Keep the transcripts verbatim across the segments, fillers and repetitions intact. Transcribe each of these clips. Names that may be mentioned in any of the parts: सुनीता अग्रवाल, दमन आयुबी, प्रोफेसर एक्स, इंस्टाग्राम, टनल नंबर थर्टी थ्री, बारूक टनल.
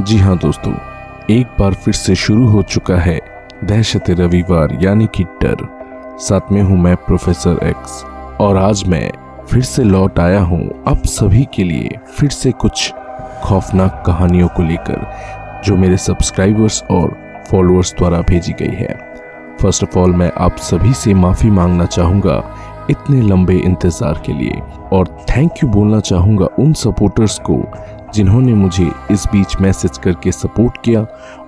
जी हाँ दोस्तों, एक बार फिर से शुरू हो चुका है दहशत रविवार यानी कि डर। साथ में हूँ मैं प्रोफेसर एक्स, और आज मैं फिर से लौट आया हूँ आप सभी के लिए फिर से कुछ खौफनाक कहानियों को लेकर जो मेरे सब्सक्राइबर्स और फॉलोअर्स द्वारा भेजी गई है। फर्स्ट ऑफ ऑल मैं आप सभी से माफ़ी मांगना चाहूँगा इतने लंबे इंतज़ार के लिए, और थैंक यू बोलना चाहूँगा उन सपोर्टर्स को जिन्होंने मुझे इस बीच मैसेज करके सपोर्ट किया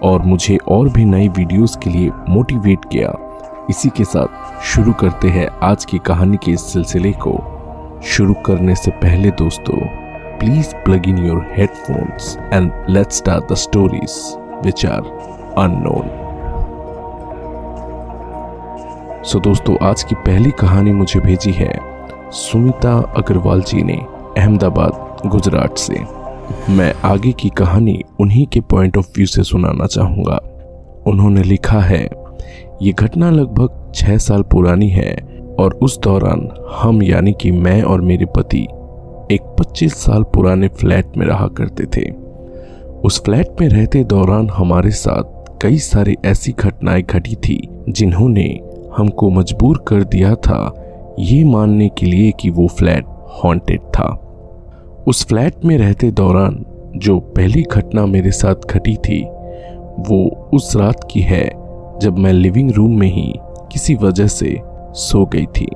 और मुझे और भी नई वीडियोस के लिए मोटिवेट किया। इसी के साथ शुरू करते हैं आज की कहानी के इस सिलसिले को। शुरू करने से पहले दोस्तों, please plug in your headphones and let's start the stories which are unknown. So दोस्तों, आज की पहली कहानी मुझे भेजी है सुनीता अग्रवाल जी ने अहमदाबाद गुजरात से। मैं आगे की कहानी उन्हीं के पॉइंट ऑफ व्यू से सुनाना चाहूँगा। उन्होंने लिखा है, ये घटना लगभग छः साल पुरानी है और उस दौरान हम यानी कि मैं और मेरे पति एक पच्चीस साल पुराने फ्लैट में रहा करते थे। उस फ्लैट में रहते दौरान हमारे साथ कई सारी ऐसी घटनाएं घटी थी जिन्होंने हमको मजबूर कर दिया था ये मानने के लिए कि वो फ्लैट हॉन्टेड था। उस फ्लैट में रहते दौरान जो पहली घटना मेरे साथ घटी थी वो उस रात की है जब मैं लिविंग रूम में ही किसी वजह से सो गई थी।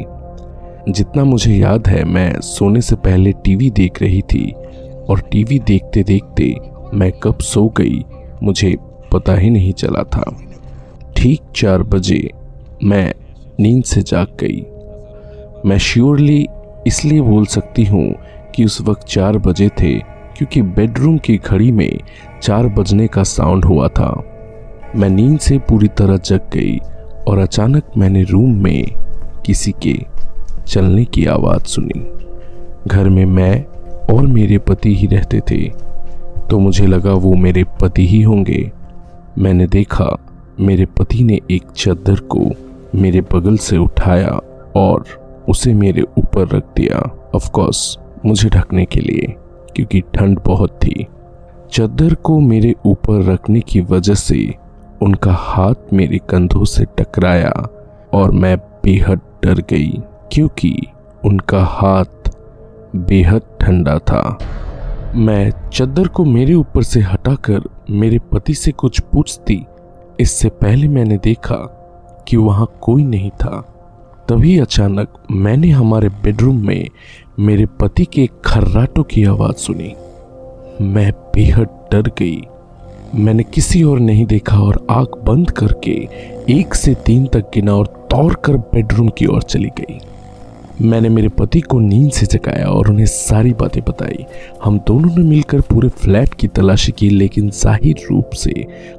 जितना मुझे याद है, मैं सोने से पहले टीवी देख रही थी और टीवी देखते देखते मैं कब सो गई मुझे पता ही नहीं चला था। ठीक चार बजे मैं नींद से जाग गई। मैं श्योरली इसलिए बोल सकती हूँ कि उस वक्त चार बजे थे क्योंकि बेडरूम की घड़ी में चार बजने का साउंड हुआ था। मैं नींद से पूरी तरह जग गई और अचानक मैंने रूम में किसी के चलने की आवाज़ सुनी। घर में मैं और मेरे पति ही रहते थे तो मुझे लगा वो मेरे पति ही होंगे। मैंने देखा मेरे पति ने एक चादर को मेरे बगल से उठाया और उसे मेरे ऊपर रख दिया, ऑफ कोर्स मुझे ढकने के लिए क्योंकि ठंड बहुत थी। चादर को मेरे ऊपर रखने की वजह से उनका हाथ मेरे कंधों से टकराया और मैं बेहद डर गई क्योंकि उनका हाथ बेहद ठंडा था। मैं चादर को मेरे ऊपर से हटाकर मेरे पति से कुछ पूछती इससे पहले मैंने देखा कि वहाँ कोई नहीं था। तभी अचानक मैंने हमारे बेडरूम में मेरे पति के खर्राटों की आवाज़ सुनी। मैं बेहद डर गई। मैंने किसी और नहीं देखा और आंख बंद करके एक से तीन तक गिना और दौड़ कर बेडरूम की ओर चली गई। मैंने मेरे पति को नींद से जगाया और उन्हें सारी बातें बताई। हम दोनों ने मिलकर पूरे फ्लैट की तलाशी की लेकिन जाहिर रूप से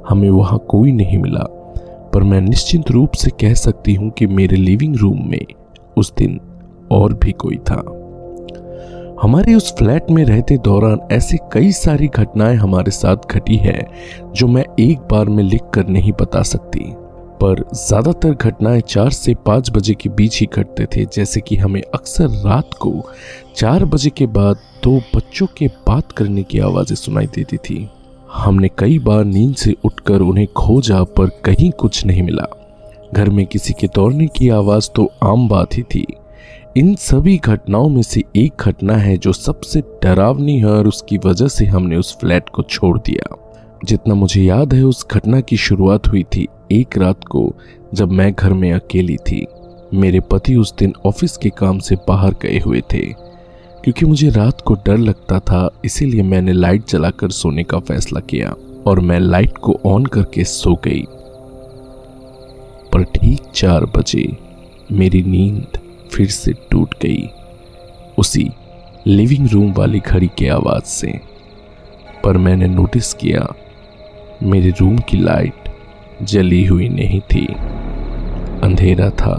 हमें वहाँ कोई नहीं मिला, पर मैं निश्चित रूप से कह सकती हूँ कि मेरे लिविंग रूम में उस दिन और भी कोई था। हमारे उस फ्लैट में रहते दौरान ऐसी कई सारी घटनाएं हमारे साथ घटी हैं जो मैं एक बार में लिख कर नहीं बता सकती, पर ज़्यादातर घटनाएं चार से पाँच बजे के बीच ही घटते थे। जैसे कि हमें अक्सर रात को चार बजे के बाद दो बच्चों के बात करने की आवाज़ें सुनाई देती थी। हमने कई बार नींद से उठकर उन्हें खोजा पर कहीं कुछ नहीं मिला। घर में किसी के दौड़ने की आवाज़ तो आम बात ही थी। इन सभी घटनाओं में से एक घटना है जो सबसे डरावनी है और उसकी वजह से हमने उस फ्लैट को छोड़ दिया। जितना मुझे याद है, उस घटना की शुरुआत हुई थी एक रात को जब मैं घर में अकेली थी। मेरे पति उस दिन ऑफिस के काम से बाहर गए हुए थे। क्योंकि मुझे रात को डर लगता था इसीलिए मैंने लाइट जलाकर सोने का फैसला किया और मैं लाइट को ऑन करके सो गई। पर ठीक चार बजे मेरी नींद फिर से टूट गई उसी लिविंग रूम वाली घड़ी की आवाज़ से। पर मैंने नोटिस किया मेरे रूम की लाइट जली हुई नहीं थी। अंधेरा था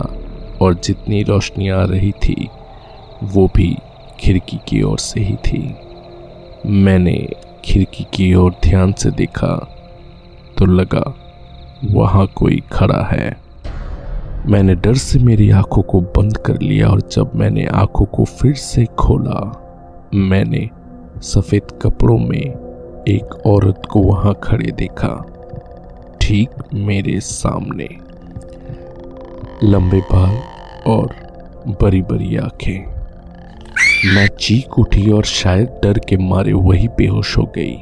और जितनी रोशनी आ रही थी वो भी खिड़की की ओर से ही थी। मैंने खिड़की की ओर ध्यान से देखा तो लगा वहाँ कोई खड़ा है। मैंने डर से मेरी आंखों को बंद कर लिया और जब मैंने आंखों को फिर से खोला मैंने सफ़ेद कपड़ों में एक औरत को वहां खड़े देखा, ठीक मेरे सामने। लंबे बाल और बड़ी बड़ी आंखें। मैं चीख उठी और शायद डर के मारे वही बेहोश हो गई।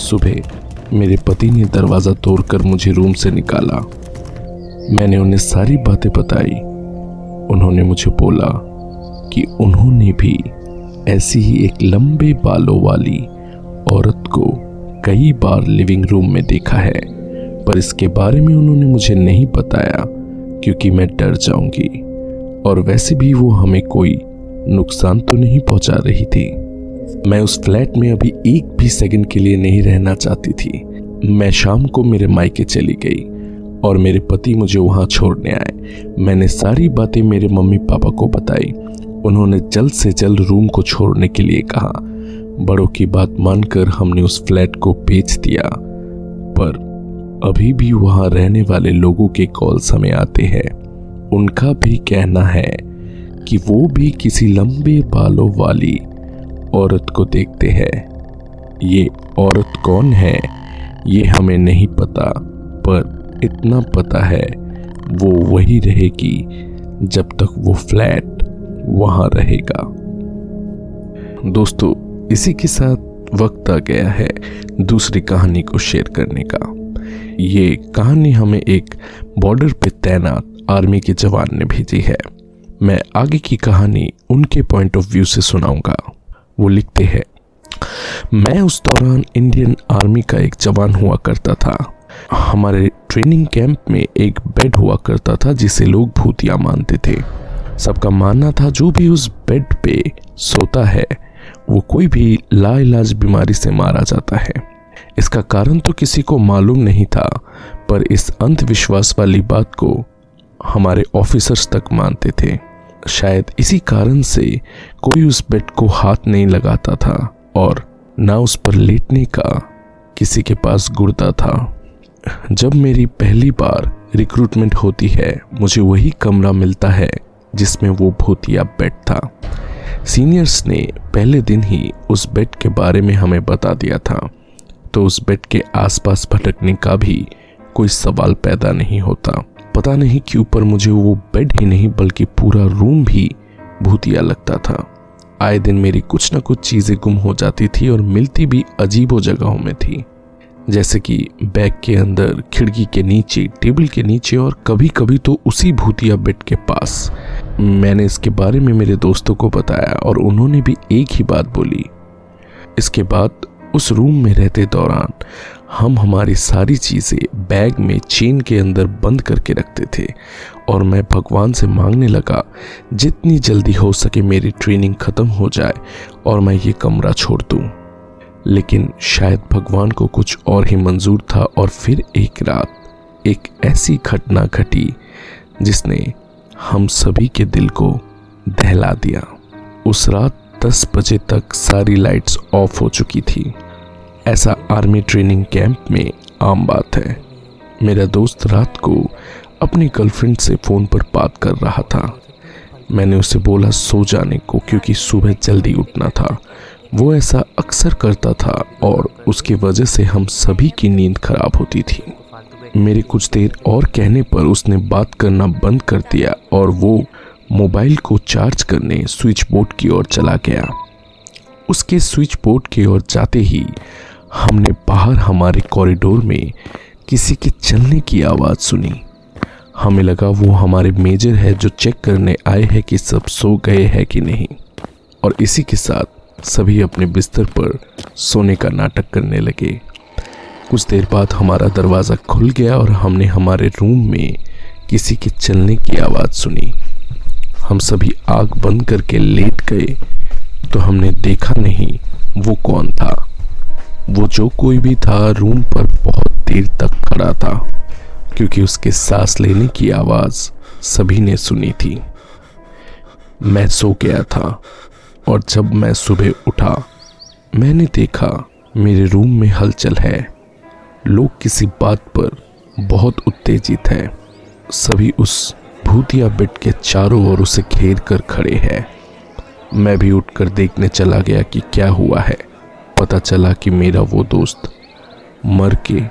सुबह मेरे पति ने दरवाज़ा तोड़कर मुझे रूम से निकाला। मैंने उन्हें सारी बातें बताई। उन्होंने मुझे बोला कि उन्होंने भी ऐसी ही एक लंबे बालों वाली औरत को कई बार लिविंग रूम में देखा है, पर इसके बारे में उन्होंने मुझे नहीं बताया क्योंकि मैं डर जाऊंगी और वैसे भी वो हमें कोई नुकसान तो नहीं पहुंचा रही थी। मैं उस फ्लैट में अभी एक भी सेकंड के लिए नहीं रहना चाहती थी। मैं शाम को मेरे मायके चली गई और मेरे पति मुझे वहाँ छोड़ने आए। मैंने सारी बातें मेरे मम्मी पापा को बताई। उन्होंने जल्द से जल्द रूम को छोड़ने के लिए कहा। बड़ों की बात मानकर हमने उस फ्लैट को बेच दिया, पर अभी भी वहाँ रहने वाले लोगों के कॉल्स हमें आते हैं। उनका भी कहना है कि वो भी किसी लंबे बालों वाली औरत को देखते हैं। ये औरत कौन है ये हमें नहीं पता, पर इतना पता है वो वही रहेगी जब तक वो फ्लैट वहाँ रहेगा। दोस्तों, इसी के साथ वक्त आ गया है दूसरी कहानी को शेयर करने का। ये कहानी हमें एक बॉर्डर पे तैनात आर्मी के जवान ने भेजी है। मैं आगे की कहानी उनके पॉइंट ऑफ व्यू से सुनाऊंगा। वो लिखते हैं, मैं उस दौरान इंडियन आर्मी का एक जवान हुआ करता था। हमारे ट्रेनिंग कैंप में एक बेड हुआ करता था जिसे लोग भूतिया मानते थे। सबका मानना था जो भी उस बेड पे सोता है वो कोई भी लाइलाज बीमारी से मारा जाता है। इसका कारण तो किसी को मालूम नहीं था, पर इस अंधविश्वास वाली बात को हमारे ऑफिसर्स तक मानते थे। शायद इसी कारण से कोई उस बेड को हाथ नहीं लगाता था और ना उस पर लेटने का किसी के पास गुर्दा था। जब मेरी पहली बार रिक्रूटमेंट होती है, मुझे वही कमरा मिलता है जिसमें वो भूतिया बेड था। सीनियर्स ने पहले दिन ही उस बेड के बारे में हमें बता दिया था, तो उस बेड के आसपास भटकने का भी कोई सवाल पैदा नहीं होता। पता नहीं क्यों पर मुझे वो बेड ही नहीं बल्कि पूरा रूम भी भूतिया लगता था। आए दिन मेरी कुछ ना कुछ चीज़ें गुम हो जाती थी और मिलती भी अजीबो जगहों में थी, जैसे कि बैग के अंदर, खिड़की के नीचे, टेबल के नीचे और कभी कभी तो उसी भूतिया बेड के पास। मैंने इसके बारे में मेरे दोस्तों को बताया और उन्होंने भी एक ही बात बोली। इसके बाद उस रूम में रहते दौरान हम हमारी सारी चीज़ें बैग में चेन के अंदर बंद करके रखते थे और मैं भगवान से मांगने लगा जितनी जल्दी हो सके मेरी ट्रेनिंग ख़त्म हो जाए और मैं ये कमरा छोड़ दूँ। लेकिन शायद भगवान को कुछ और ही मंजूर था और फिर एक रात एक ऐसी घटना घटी जिसने हम सभी के दिल को दहला दिया। उस रात दस बजे तक सारी लाइट्स ऑफ हो चुकी थी। ऐसा आर्मी ट्रेनिंग कैंप में आम बात है। मेरा दोस्त रात को अपनी गर्लफ्रेंड से फ़ोन पर बात कर रहा था। मैंने उसे बोला सो जाने को क्योंकि सुबह जल्दी उठना था। वो ऐसा अक्सर करता था और उसकी वजह से हम सभी की नींद खराब होती थी। मेरे कुछ देर और कहने पर उसने बात करना बंद कर दिया और वो मोबाइल को चार्ज करने स्विच बोर्ड की ओर चला गया। उसके स्विच बोर्ड की ओर जाते ही हमने बाहर हमारे कॉरिडोर में किसी के चलने की आवाज़ सुनी। हमें लगा वो हमारे मेजर है जो चेक करने आए हैं कि सब सो गए हैं कि नहीं, और इसी के साथ सभी अपने बिस्तर पर सोने का नाटक करने लगे। कुछ देर बाद हमारा दरवाज़ा खुल गया और हमने हमारे रूम में किसी के चलने की आवाज़ सुनी। हम सभी आग बंद करके लेट गए तो हमने देखा नहीं वो कौन था। वो जो कोई भी था रूम पर बहुत देर तक खड़ा था क्योंकि उसके सांस लेने की आवाज़ सभी ने सुनी थी। मैं सो गया था और जब मैं सुबह उठा मैंने देखा मेरे रूम में हलचल है। लोग किसी बात पर बहुत उत्तेजित हैं। सभी उस भूतिया बेड के चारों ओर उसे घेर कर खड़े हैं। मैं भी उठकर देखने चला गया कि क्या हुआ है, पता चला कि मेरा वो दोस्त मर के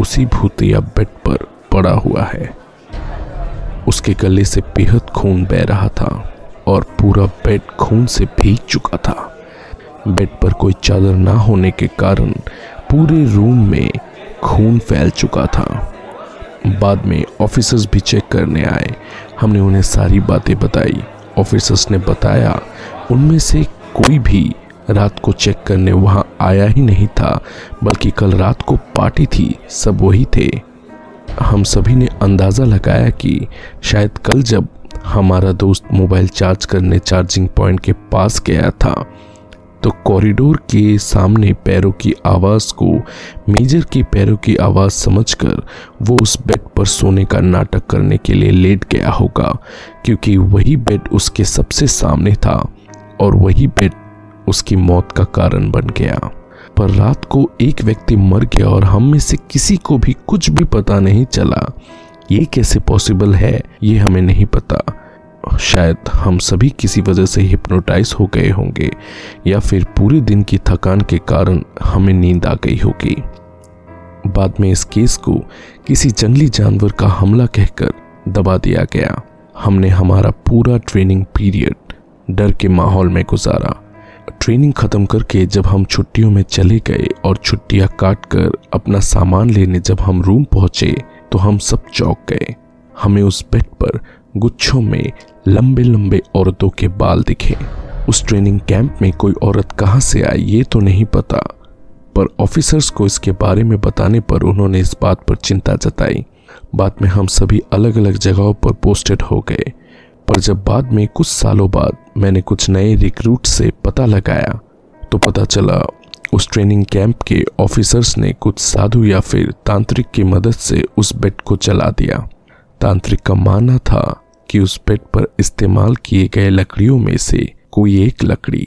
उसी भूतिया बेड पर पड़ा हुआ है। उसके गले से बेहद खून बह रहा था और पूरा बेड खून से भीग चुका था। बेड पर कोई चादर ना होने के कारण पूरे रूम में खून फैल चुका था। बाद में ऑफिसर्स भी चेक करने आए। हमने उन्हें सारी बातें बताई। ऑफिसर्स ने बताया उनमें से कोई भी रात को चेक करने वहां आया ही नहीं था, बल्कि कल रात को पार्टी थी, सब वही थे। हम सभी ने अंदाज़ा लगाया कि शायद कल जब हमारा दोस्त मोबाइल चार्ज करने चार्जिंग पॉइंट के पास गया था तो कॉरिडोर के सामने पैरों की आवाज़ को मेजर के पैरों की आवाज़ समझकर वो उस बेड पर सोने का नाटक करने के लिए लेट गया होगा, क्योंकि वही बेड उसके सबसे सामने था और वही बेड उसकी मौत का कारण बन गया। पर रात को एक व्यक्ति मर गया और हम में से किसी को भी कुछ भी पता नहीं चला। ये कैसे पॉसिबल है ये हमें नहीं पता। शायद हम सभी किसी वजह से हिप्नोटाइज हो गए होंगे या फिर पूरे दिन की थकान के कारण हमें नींद आ गई होगी। बाद में इस केस को किसी जंगली जानवर का हमला कहकर दबा दिया गया। हमने हमारा पूरा ट्रेनिंग पीरियड डर के माहौल में गुजारा। ट्रेनिंग ख़त्म करके जब हम छुट्टियों में चले गए और छुट्टियां काटकर अपना सामान लेने जब हम रूम पहुंचे तो हम सब चौंक गए। हमें उस बेड पर गुच्छों में लंबे लंबे औरतों के बाल दिखे। उस ट्रेनिंग कैंप में कोई औरत कहाँ से आई ये तो नहीं पता, पर ऑफिसर्स को इसके बारे में बताने पर उन्होंने इस बात पर चिंता जताई। बाद में हम सभी अलग अलग जगहों पर पोस्टेड हो गए। पर जब बाद में कुछ सालों बाद मैंने कुछ नए रिक्रूट से पता लगाया तो पता चला उस ट्रेनिंग कैंप के ऑफिसर्स ने कुछ साधु या फिर तांत्रिक की मदद से उस बेड को जला दिया। तांत्रिक का मानना था कि उस बेड पर इस्तेमाल किए गए लकड़ियों में से कोई एक लकड़ी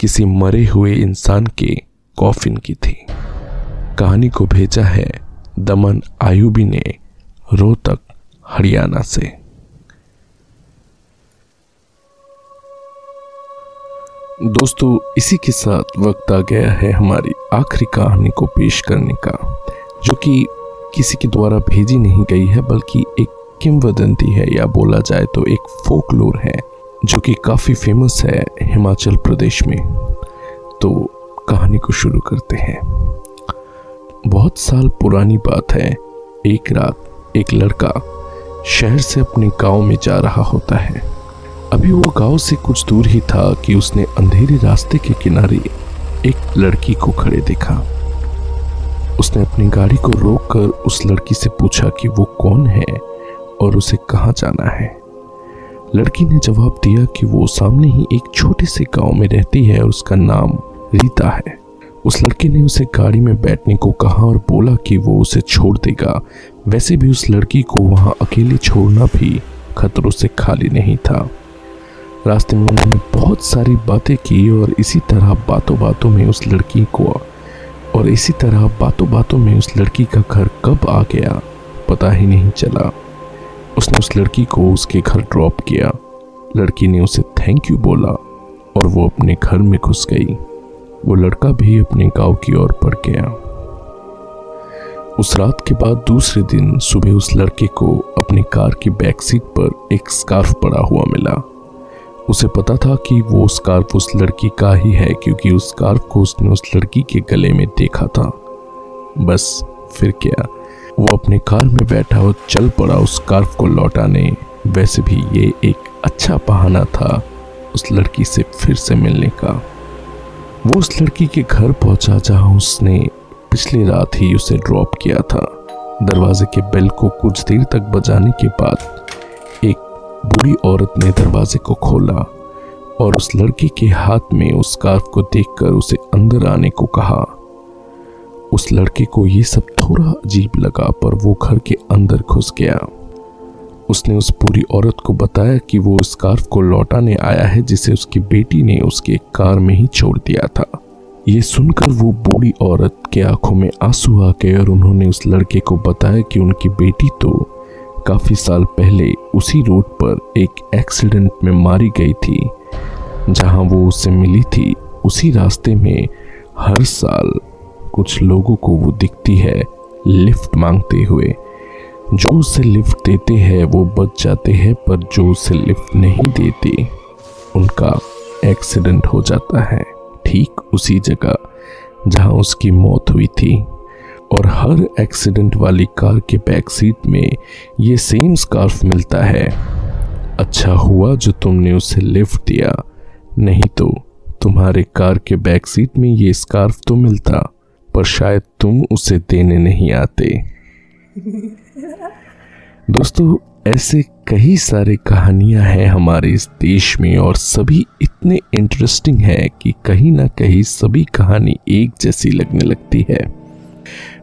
किसी मरे हुए इंसान के कॉफिन की थी। कहानी को भेजा है दमन आयुबी ने, रोहतक, हरियाणा से। दोस्तों, इसी के साथ वक्त आ गया है हमारी आखिरी कहानी को पेश करने का, जो कि किसी के द्वारा भेजी नहीं गई है बल्कि एक किंवदंती है, या बोला जाए तो एक फोकलोर है, जो कि काफ़ी फेमस है हिमाचल प्रदेश में। तो कहानी को शुरू करते हैं। बहुत साल पुरानी बात है, एक रात एक लड़का शहर से अपने गांव में जा रहा होता है। अभी वो गांव से कुछ दूर ही था कि उसने अंधेरे रास्ते के किनारे एक लड़की को खड़े देखा। उसने अपनी गाड़ी को रोककर उस लड़की से पूछा कि वो कौन है और उसे कहाँ जाना है। लड़की ने जवाब दिया कि वो सामने ही एक छोटे से गांव में रहती है और उसका नाम रीता है। उस लड़के ने उसे गाड़ी में बैठने को कहा और बोला कि वो उसे छोड़ देगा। वैसे भी उस लड़की को वहाँ अकेले छोड़ना भी खतरों से खाली नहीं था। रास्ते में उन्होंने बहुत सारी बातें की और इसी तरह बातों बातों में उस लड़की को और इसी तरह बातों बातों में उस लड़की का घर कब आ गया पता ही नहीं चला। उसने उस लड़की को उसके घर ड्रॉप किया। लड़की ने उसे थैंक यू बोला और वो अपने घर में घुस गई। वो लड़का भी अपने गांव की ओर बढ़ गया। उस रात के बाद दूसरे दिन सुबह उस लड़के को अपनी कार की बैक सीट पर एक स्कार्फ पड़ा हुआ मिला। उसे पता था कि वो स्कार्फ उस लड़की का ही है, क्योंकि उस स्कार्फ को उसने उस लड़की के गले में देखा था। बस फिर क्या, वो अपने कार में बैठा और चल पड़ा उस स्कार्फ को लौटाने। वैसे भी ये एक अच्छा बहाना था उस लड़की से फिर से मिलने का। वो उस लड़की के घर पहुंचा जहां उसने पिछली रात ही उसे ड्रॉप किया था। दरवाजे के बेल को कुछ देर तक बजाने के बाद बूढ़ी औरत ने दरवाजे को खोला और उस लड़की के हाथ में उस स्कार्फ को देखकर उसे अंदर आने को कहा। उस लड़के को ये सब थोड़ा अजीब लगा, पर वो घर के अंदर घुस गया। उसने उस बूढ़ी औरत को बताया कि वो उस स्कार्फ को लौटाने आया है जिसे उसकी बेटी ने उसके कार में ही छोड़ दिया था। ये सुनकर वो बूढ़ी औरत के आंखों में आंसू आ गए और उन्होंने उस लड़के को बताया कि उनकी बेटी तो काफ़ी साल पहले उसी रोड पर एक एक्सीडेंट में मारी गई थी। जहां वो उससे मिली थी उसी रास्ते में हर साल कुछ लोगों को वो दिखती है लिफ्ट मांगते हुए। जो उसे लिफ्ट देते हैं वो बच जाते हैं, पर जो उसे लिफ्ट नहीं देते उनका एक्सीडेंट हो जाता है, ठीक उसी जगह जहां उसकी मौत हुई थी। और हर एक्सीडेंट वाली कार के बैक सीट में ये सेम स्कार्फ मिलता है। अच्छा हुआ जो तुमने उसे लिफ्ट दिया, नहीं तो तुम्हारे कार के बैक सीट में ये स्कार्फ तो मिलता, पर शायद तुम उसे देने नहीं आते। दोस्तों, ऐसे कई सारे कहानियां हैं हमारे इस देश में, और सभी इतने इंटरेस्टिंग है कि कहीं ना कहीं सभी कहानी एक जैसी लगने लगती है।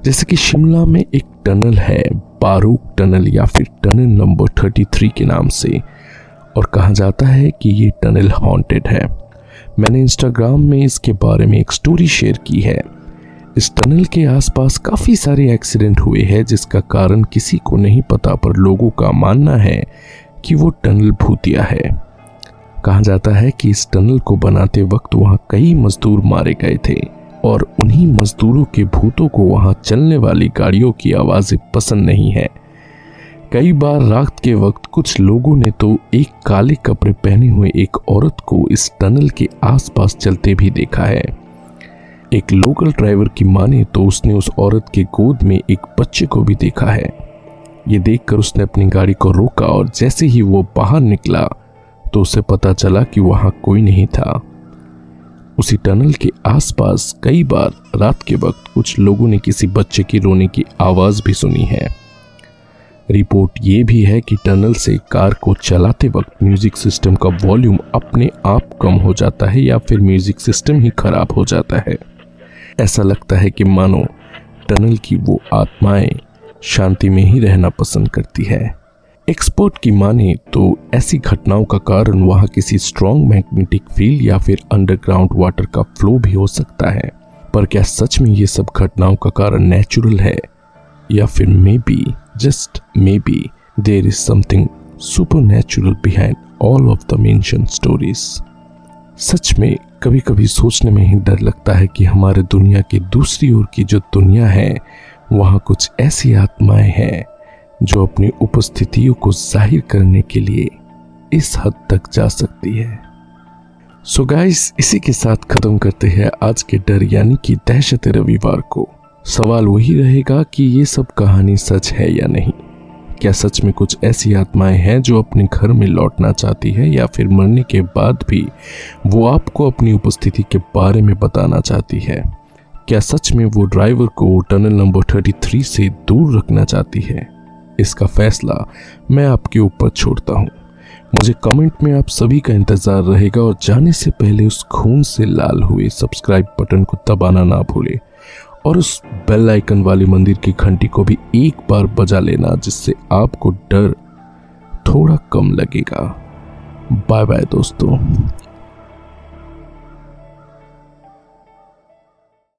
जैसे कि शिमला में एक टनल है, बारूक टनल या फिर टनल नंबर थर्टी थ्री के नाम से, और कहा जाता है कि ये टनल हॉन्टेड है। मैंने इंस्टाग्राम में इसके बारे में एक स्टोरी शेयर की है। इस टनल के आसपास काफ़ी सारे एक्सीडेंट हुए हैं, जिसका कारण किसी को नहीं पता, पर लोगों का मानना है कि वो टनल भूतिया है। कहा जाता है कि इस टनल को बनाते वक्त वहाँ कई मजदूर मारे गए थे, और उन्हीं मजदूरों के भूतों को वहाँ चलने वाली गाड़ियों की आवाज़ें पसंद नहीं है। कई बार रात के वक्त कुछ लोगों ने तो एक काले कपड़े पहने हुए एक औरत को इस टनल के आसपास चलते भी देखा है। एक लोकल ड्राइवर की माने तो उसने उस औरत के गोद में एक बच्चे को भी देखा है। ये देखकर उसने अपनी गाड़ी को रोका, और जैसे ही वो बाहर निकला तो उसे पता चला कि वहाँ कोई नहीं था। उसी टनल के आसपास कई बार रात के वक्त कुछ लोगों ने किसी बच्चे की रोने की आवाज़ भी सुनी है। रिपोर्ट ये भी है कि टनल से कार को चलाते वक्त म्यूजिक सिस्टम का वॉल्यूम अपने आप कम हो जाता है, या फिर म्यूजिक सिस्टम ही खराब हो जाता है। ऐसा लगता है कि मानो टनल की वो आत्माएं शांति में ही रहना पसंद करती है। एक्सपर्ट की माने तो ऐसी घटनाओं का कारण वहां किसी स्ट्रॉन्ग मैग्नेटिक फील्ड या फिर अंडरग्राउंड वाटर का फ्लो भी हो सकता है। पर क्या सच में ये सब घटनाओं का कारण नेचुरल है, या फिर maybe Just maybe there is something supernatural behind all of the mentioned stories. सच में कभी कभी सोचने में ही डर लगता है कि हमारे दुनिया की दूसरी ओर की जो दुनिया है वहाँ कुछ ऐसी आत्माएं हैं जो अपनी उपस्थितियों को जाहिर करने के लिए इस हद तक जा सकती है। सो गाइस, इसी के साथ खत्म करते हैं आज के डर यानी कि दहशत रविवार को। सवाल वही रहेगा कि ये सब कहानी सच है या नहीं। क्या सच में कुछ ऐसी आत्माएं हैं जो अपने घर में लौटना चाहती है, या फिर मरने के बाद भी वो आपको अपनी उपस्थिति के बारे में बताना चाहती है? क्या सच में वो ड्राइवर को टनल नंबर थर्टी थ्री से दूर रखना चाहती है? इसका फैसला मैं आपके ऊपर छोड़ता हूँ। मुझे कमेंट में आप सभी का इंतज़ार रहेगा, और जाने से पहले उस खून से लाल हुए सब्सक्राइब बटन को दबाना ना भूलें, और उस बेल आइकन वाली मंदिर की घंटी को भी एक बार बजा लेना, जिससे आपको डर थोड़ा कम लगेगा। बाय बाय दोस्तों।